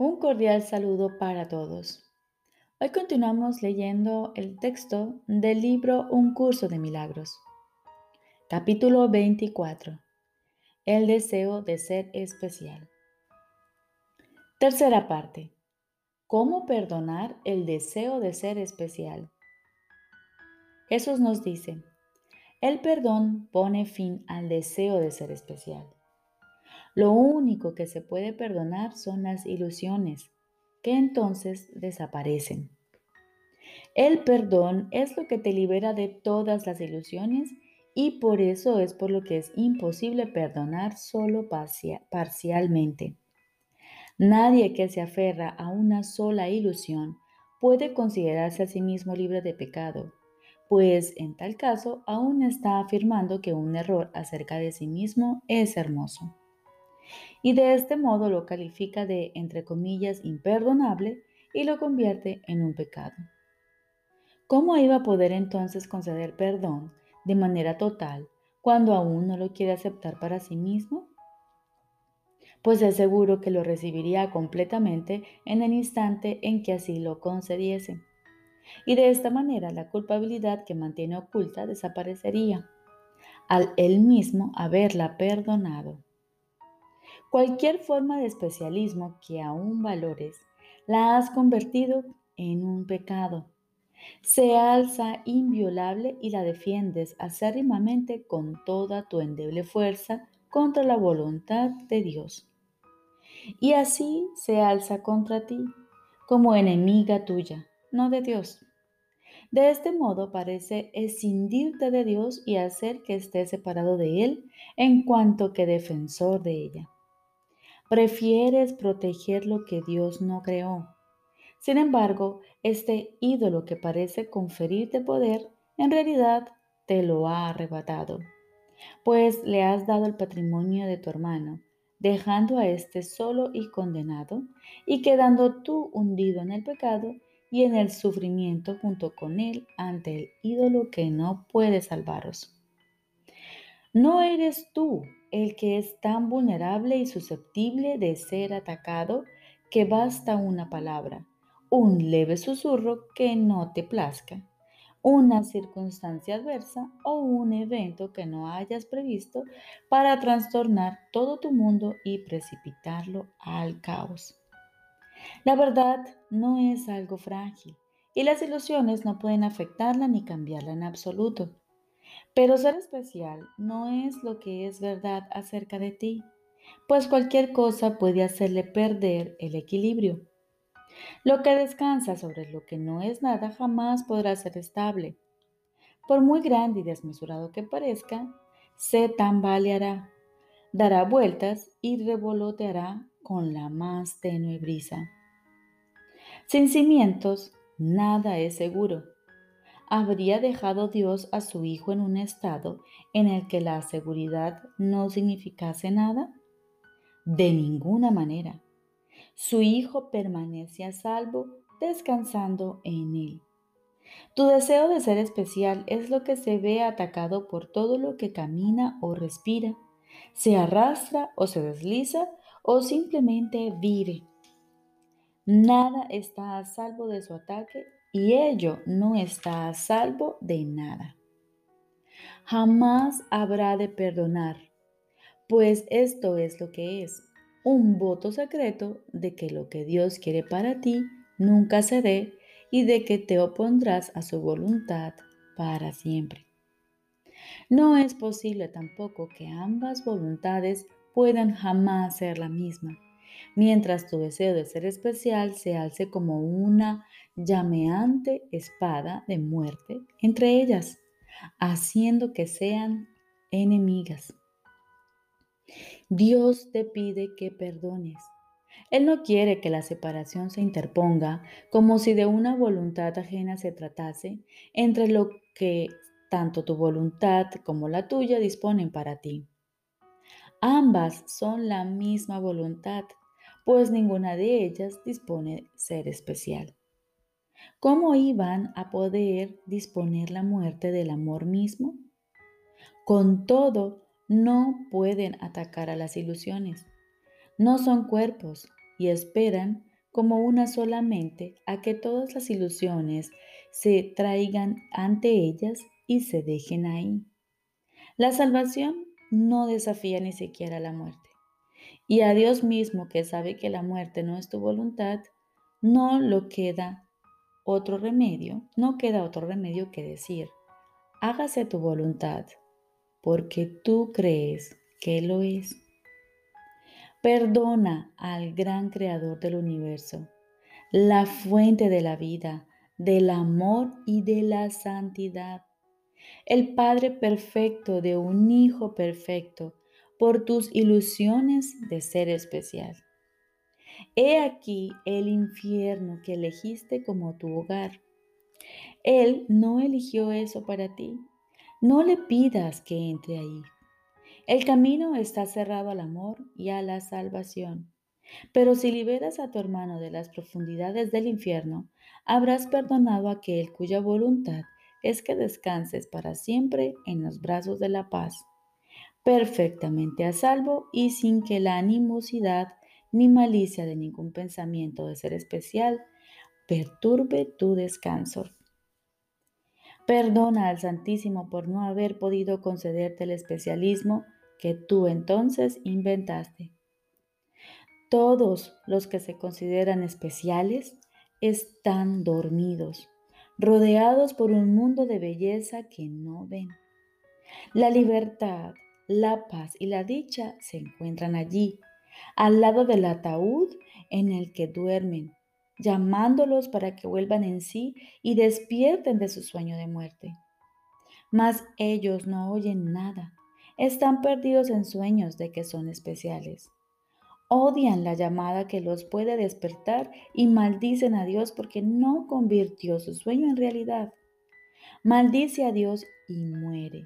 Un cordial saludo para todos. Hoy continuamos leyendo el texto del libro Un Curso de Milagros. Capítulo 24. El deseo de ser especial. Tercera parte. ¿Cómo perdonar el deseo de ser especial? Jesús nos dice, el perdón pone fin al deseo de ser especial. Lo único que se puede perdonar son las ilusiones, que entonces desaparecen. El perdón es lo que te libera de todas las ilusiones y por eso es por lo que es imposible perdonar solo parcialmente. Nadie que se aferra a una sola ilusión puede considerarse a sí mismo libre de pecado, pues en tal caso aún está afirmando que un error acerca de sí mismo es hermoso. Y de este modo lo califica de, entre comillas, imperdonable y lo convierte en un pecado. ¿Cómo iba a poder entonces conceder perdón de manera total cuando aún no lo quiere aceptar para sí mismo? Pues es seguro que lo recibiría completamente en el instante en que así lo concediese. Y de esta manera la culpabilidad que mantiene oculta desaparecería, al él mismo haberla perdonado. Cualquier forma de especialismo que aún valores, la has convertido en un pecado. Se alza inviolable y la defiendes acérrimamente con toda tu endeble fuerza contra la voluntad de Dios. Y así se alza contra ti, como enemiga tuya, no de Dios. De este modo parece escindirte de Dios y hacer que estés separado de Él en cuanto que defensor de ella. Prefieres proteger lo que Dios no creó. Sin embargo, este ídolo que parece conferirte poder, en realidad te lo ha arrebatado, pues le has dado el patrimonio de tu hermano, dejando a este solo y condenado, y quedando tú hundido en el pecado y en el sufrimiento junto con él ante el ídolo que no puede salvaros. No eres tú el que es tan vulnerable y susceptible de ser atacado que basta una palabra, un leve susurro que no te plazca, una circunstancia adversa o un evento que no hayas previsto para trastornar todo tu mundo y precipitarlo al caos. La verdad no es algo frágil y las ilusiones no pueden afectarla ni cambiarla en absoluto. Pero ser especial no es lo que es verdad acerca de ti, pues cualquier cosa puede hacerle perder el equilibrio. Lo que descansa sobre lo que no es nada jamás podrá ser estable. Por muy grande y desmesurado que parezca, se tambaleará, dará vueltas y revoloteará con la más tenue brisa. Sin cimientos, nada es seguro. ¿Habría dejado Dios a su Hijo en un estado en el que la seguridad no significase nada? De ninguna manera. Su Hijo permanece a salvo, descansando en Él. Tu deseo de ser especial es lo que se ve atacado por todo lo que camina o respira, se arrastra o se desliza o simplemente vive. Nada está a salvo de su ataque y ello no está a salvo de nada. Jamás habrá de perdonar, pues esto es lo que es, un voto secreto de que lo que Dios quiere para ti nunca se dé y de que te opondrás a su voluntad para siempre. No es posible tampoco que ambas voluntades puedan jamás ser la misma, mientras tu deseo de ser especial se alce como una llameante espada de muerte entre ellas, haciendo que sean enemigas. Dios te pide que perdones. Él no quiere que la separación se interponga como si de una voluntad ajena se tratase entre lo que tanto tu voluntad como la tuya disponen para ti. Ambas son la misma voluntad, pues ninguna de ellas dispone ser especial. ¿Cómo iban a poder disponer la muerte del amor mismo? Con todo, no pueden atacar a las ilusiones. No son cuerpos y esperan como una sola mente, a que todas las ilusiones se traigan ante ellas y se dejen ahí. La salvación no desafía ni siquiera la muerte. Y a Dios mismo, que sabe que la muerte no es tu voluntad, no queda otro remedio que decir: hágase tu voluntad, porque tú crees que lo es. Perdona al gran creador del universo, la fuente de la vida, del amor y de la santidad, el padre perfecto de un hijo perfecto, por tus ilusiones de ser especial. He aquí el infierno que elegiste como tu hogar. Él no eligió eso para ti. No le pidas que entre ahí. El camino está cerrado al amor y a la salvación. Pero si liberas a tu hermano de las profundidades del infierno, habrás perdonado a aquel cuya voluntad es que descanses para siempre en los brazos de la paz, perfectamente a salvo y sin que la animosidad ni malicia de ningún pensamiento de ser especial perturbe tu descanso. Perdona al Santísimo por no haber podido concederte el especialismo que tú entonces inventaste. Todos los que se consideran especiales están dormidos, rodeados por un mundo de belleza que no ven. La libertad, la paz y la dicha se encuentran allí, al lado del ataúd en el que duermen, llamándolos para que vuelvan en sí y despierten de su sueño de muerte. Mas ellos no oyen nada, están perdidos en sueños de que son especiales. Odian la llamada que los puede despertar y maldicen a Dios porque no convirtió su sueño en realidad. Maldice a Dios y muere,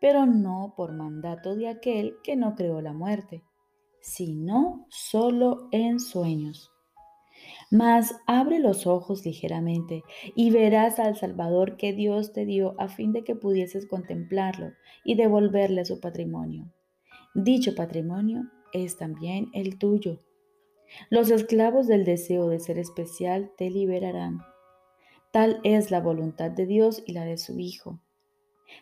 pero no por mandato de aquel que no creó la muerte, sino solo en sueños. Mas abre los ojos ligeramente y verás al Salvador que Dios te dio a fin de que pudieses contemplarlo y devolverle su patrimonio. Dicho patrimonio es también el tuyo. Los esclavos del deseo de ser especial te liberarán. Tal es la voluntad de Dios y la de su Hijo.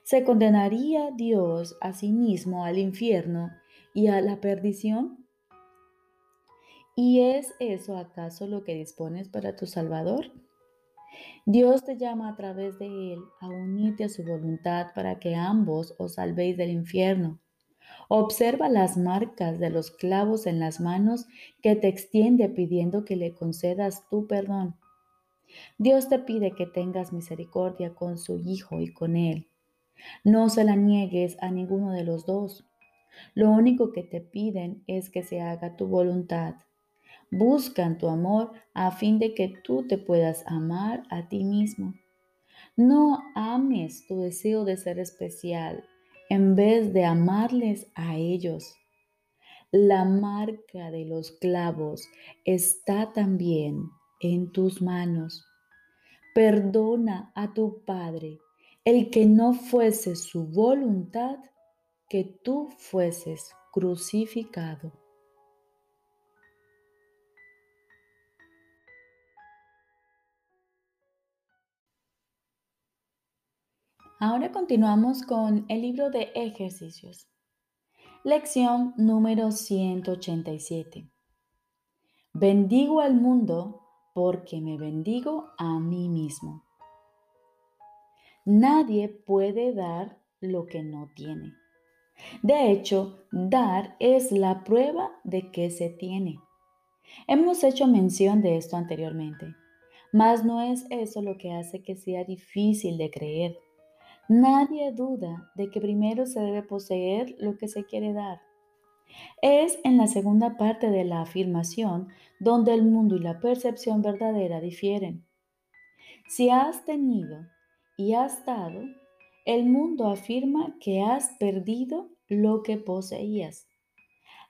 ¿Se condenaría Dios a sí mismo al infierno y a la perdición? ¿Y es eso acaso lo que dispones para tu Salvador? Dios te llama a través de Él a unirte a su voluntad para que ambos os salvéis del infierno. Observa las marcas de los clavos en las manos que te extiende pidiendo que le concedas tu perdón. Dios te pide que tengas misericordia con su Hijo y con Él. No se la niegues a ninguno de los dos. Lo único que te piden es que se haga tu voluntad. Buscan tu amor a fin de que tú te puedas amar a ti mismo. No ames tu deseo de ser especial en vez de amarles a ellos. La marca de los clavos está también en tus manos. Perdona a tu Padre el que no fuese su voluntad que tú fueses crucificado. Ahora continuamos con el libro de ejercicios. Lección número 187. Bendigo al mundo porque me bendigo a mí mismo. Nadie puede dar lo que no tiene. De hecho, dar es la prueba de que se tiene. Hemos hecho mención de esto anteriormente, mas no es eso lo que hace que sea difícil de creer. Nadie duda de que primero se debe poseer lo que se quiere dar. Es en la segunda parte de la afirmación donde el mundo y la percepción verdadera difieren. Si has tenido y has dado, el mundo afirma que has perdido lo que poseías.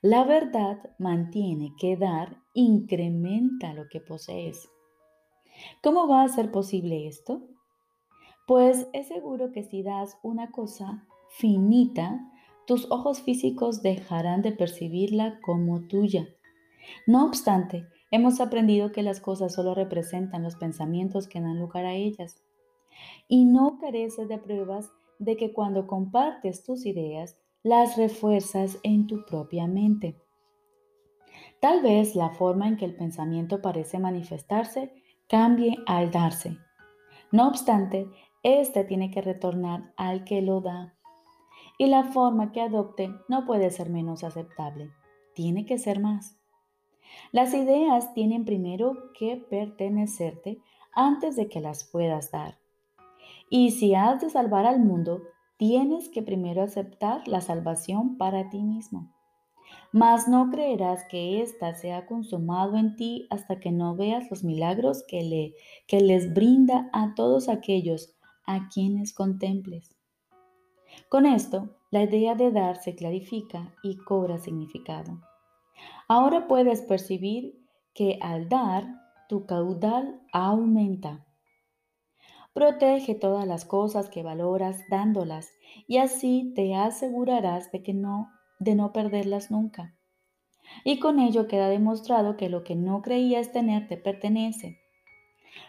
La verdad mantiene que dar incrementa lo que posees. ¿Cómo va a ser posible esto? Pues es seguro que si das una cosa finita, tus ojos físicos dejarán de percibirla como tuya. No obstante, Hemos aprendido que las cosas solo representan los pensamientos que dan lugar a ellas. Y no careces de pruebas de que cuando compartes tus ideas, las refuerzas en tu propia mente. Tal vez la forma en que el pensamiento parece manifestarse cambie al darse. No obstante, este tiene que retornar al que lo da. Y la forma que adopte no puede ser menos aceptable. Tiene que ser más. Las ideas tienen primero que pertenecerte antes de que las puedas dar. Y si has de salvar al mundo, tienes que primero aceptar la salvación para ti mismo. Mas no creerás que ésta se ha consumado en ti hasta que no veas los milagros que les brinda a todos aquellos a quienes contemples. Con esto, la idea de dar se clarifica y cobra significado. Ahora puedes percibir que al dar, tu caudal aumenta. Protege todas las cosas que valoras dándolas y así te asegurarás de no perderlas nunca. Y con ello queda demostrado que lo que no creías tener te pertenece.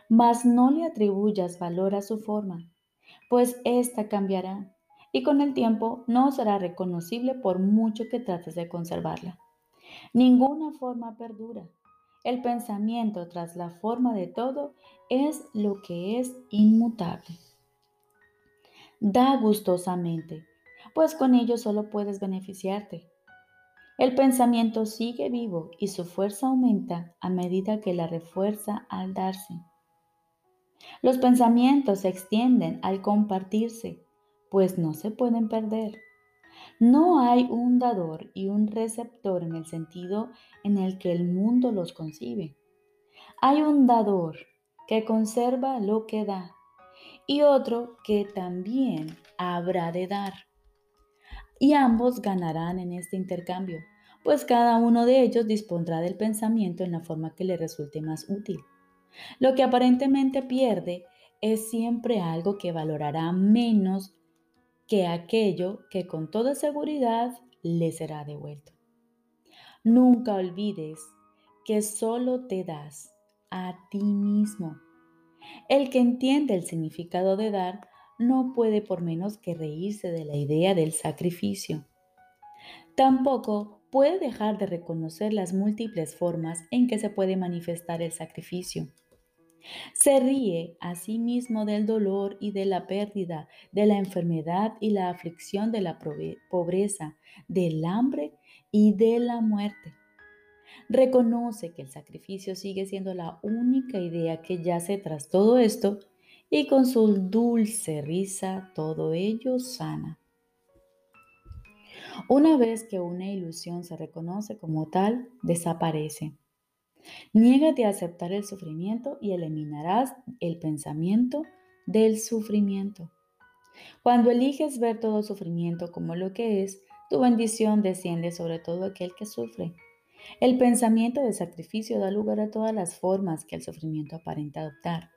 Mas no le atribuyas valor a su forma, pues ésta cambiará y con el tiempo no será reconocible por mucho que trates de conservarla. Ninguna forma perdura. El pensamiento tras la forma de todo es lo que es inmutable. Da gustosamente, pues con ello solo puedes beneficiarte. El pensamiento sigue vivo y su fuerza aumenta a medida que la refuerza al darse. Los pensamientos se extienden al compartirse, pues no se pueden perder. No hay un dador y un receptor en el sentido en el que el mundo los concibe. Hay un dador que conserva lo que da y otro que también habrá de dar. Y ambos ganarán en este intercambio, pues cada uno de ellos dispondrá del pensamiento en la forma que le resulte más útil. Lo que aparentemente pierde es siempre algo que valorará menos que aquello que con toda seguridad le será devuelto. Nunca olvides que solo te das a ti mismo. El que entiende el significado de dar no puede por menos que reírse de la idea del sacrificio. Tampoco puede dejar de reconocer las múltiples formas en que se puede manifestar el sacrificio. Se ríe a sí mismo del dolor y de la pérdida, de la enfermedad y la aflicción, de la pobreza, del hambre y de la muerte. Reconoce que el sacrificio sigue siendo la única idea que yace tras todo esto y con su dulce risa todo ello sana. Una vez que una ilusión se reconoce como tal, desaparece. Niégate a aceptar el sufrimiento y eliminarás el pensamiento del sufrimiento. Cuando eliges ver todo sufrimiento como lo que es, tu bendición desciende sobre todo aquel que sufre. El pensamiento de sacrificio da lugar a todas las formas que el sufrimiento aparenta adoptar.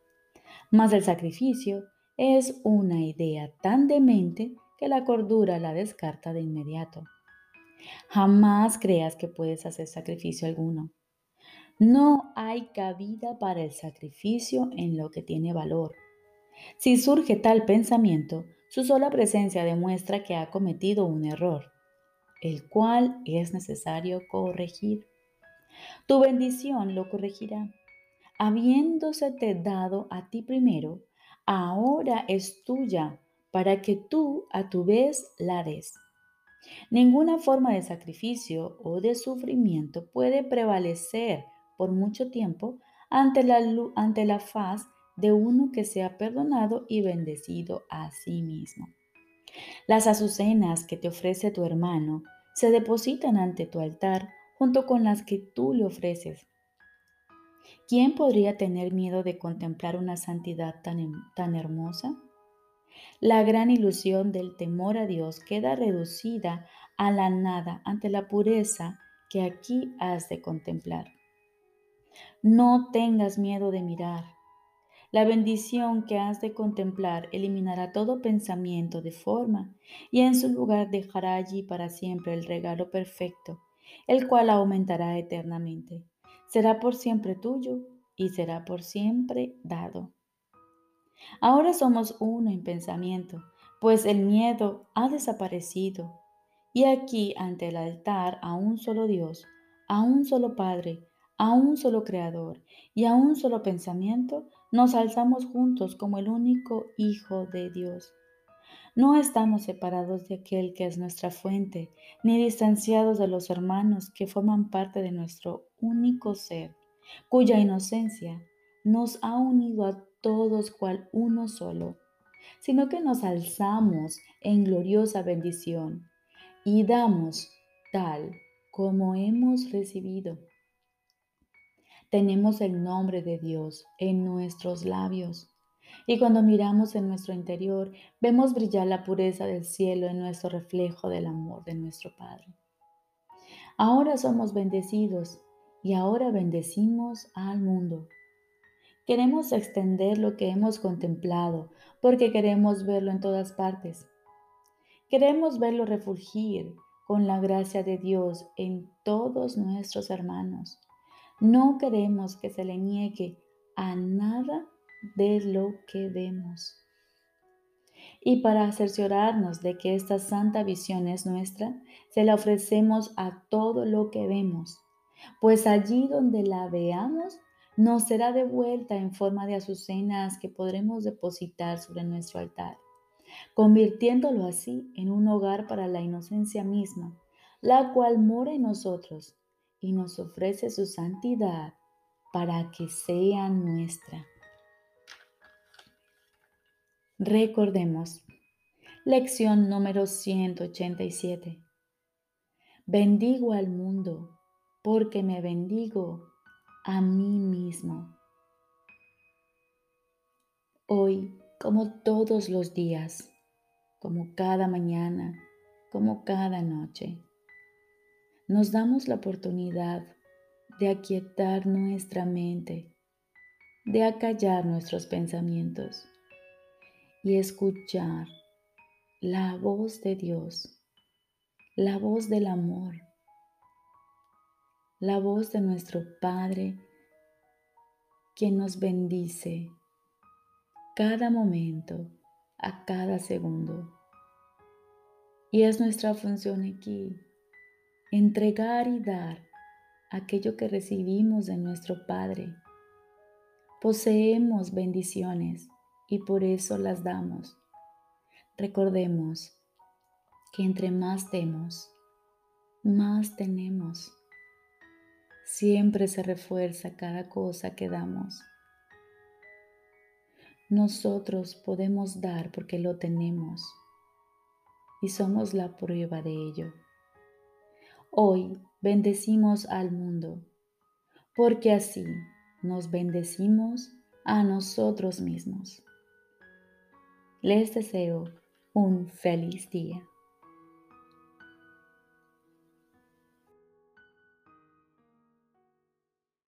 Mas el sacrificio es una idea tan demente que la cordura la descarta de inmediato. Jamás creas que puedes hacer sacrificio alguno. No hay cabida para el sacrificio en lo que tiene valor. Si surge tal pensamiento, su sola presencia demuestra que ha cometido un error, el cual es necesario corregir. Tu bendición lo corregirá. Habiéndosete dado a ti primero, ahora es tuya para que tú a tu vez la des. Ninguna forma de sacrificio o de sufrimiento puede prevalecer por mucho tiempo ante la faz de uno que se ha perdonado y bendecido a sí mismo. Las azucenas que te ofrece tu hermano se depositan ante tu altar junto con las que tú le ofreces. ¿Quién podría tener miedo de contemplar una santidad tan hermosa? La gran ilusión del temor a Dios queda reducida a la nada ante la pureza que aquí has de contemplar. No tengas miedo de mirar. La bendición que has de contemplar eliminará todo pensamiento de forma y en su lugar dejará allí para siempre el regalo perfecto, el cual aumentará eternamente. será por siempre tuyo y será por siempre dado. Ahora somos uno en pensamiento, pues el miedo ha desaparecido. Y aquí ante el altar a un solo Dios, a un solo Padre, a un solo Creador y a un solo pensamiento, nos alzamos juntos como el único Hijo de Dios. No estamos separados de aquel que es nuestra fuente, ni distanciados de los hermanos que forman parte de nuestro único ser, cuya inocencia nos ha unido a todos cual uno solo, sino que nos alzamos en gloriosa bendición y damos tal como hemos recibido. Tenemos el nombre de Dios en nuestros labios. Y cuando miramos en nuestro interior, vemos brillar la pureza del cielo en nuestro reflejo del amor de nuestro Padre. Ahora somos bendecidos y ahora bendecimos al mundo. Queremos extender lo que hemos contemplado porque queremos verlo en todas partes. Queremos verlo refulgir con la gracia de Dios en todos nuestros hermanos. No queremos que se le niegue a nada de lo que vemos. Y para cerciorarnos de que esta santa visión es nuestra, se la ofrecemos a todo lo que vemos, pues allí donde la veamos, nos será devuelta en forma de azucenas que podremos depositar sobre nuestro altar, convirtiéndolo así en un hogar para la inocencia misma, la cual mora en nosotros y nos ofrece su santidad para que sea nuestra. Recordemos, lección número 187. Bendigo al mundo porque me bendigo a mí mismo. Hoy, como todos los días, como cada mañana, como cada noche, nos damos la oportunidad de aquietar nuestra mente, de acallar nuestros pensamientos y escuchar la voz de Dios, la voz del amor, la voz de nuestro Padre, quien nos bendice cada momento, a cada segundo. Y es nuestra función aquí, entregar y dar aquello que recibimos de nuestro Padre. Poseemos bendiciones y por eso las damos. Recordemos que entre más demos, más tenemos. Siempre se refuerza cada cosa que damos. Nosotros podemos dar porque lo tenemos y somos la prueba de ello. Hoy bendecimos al mundo porque así nos bendecimos a nosotros mismos. Les deseo un feliz día.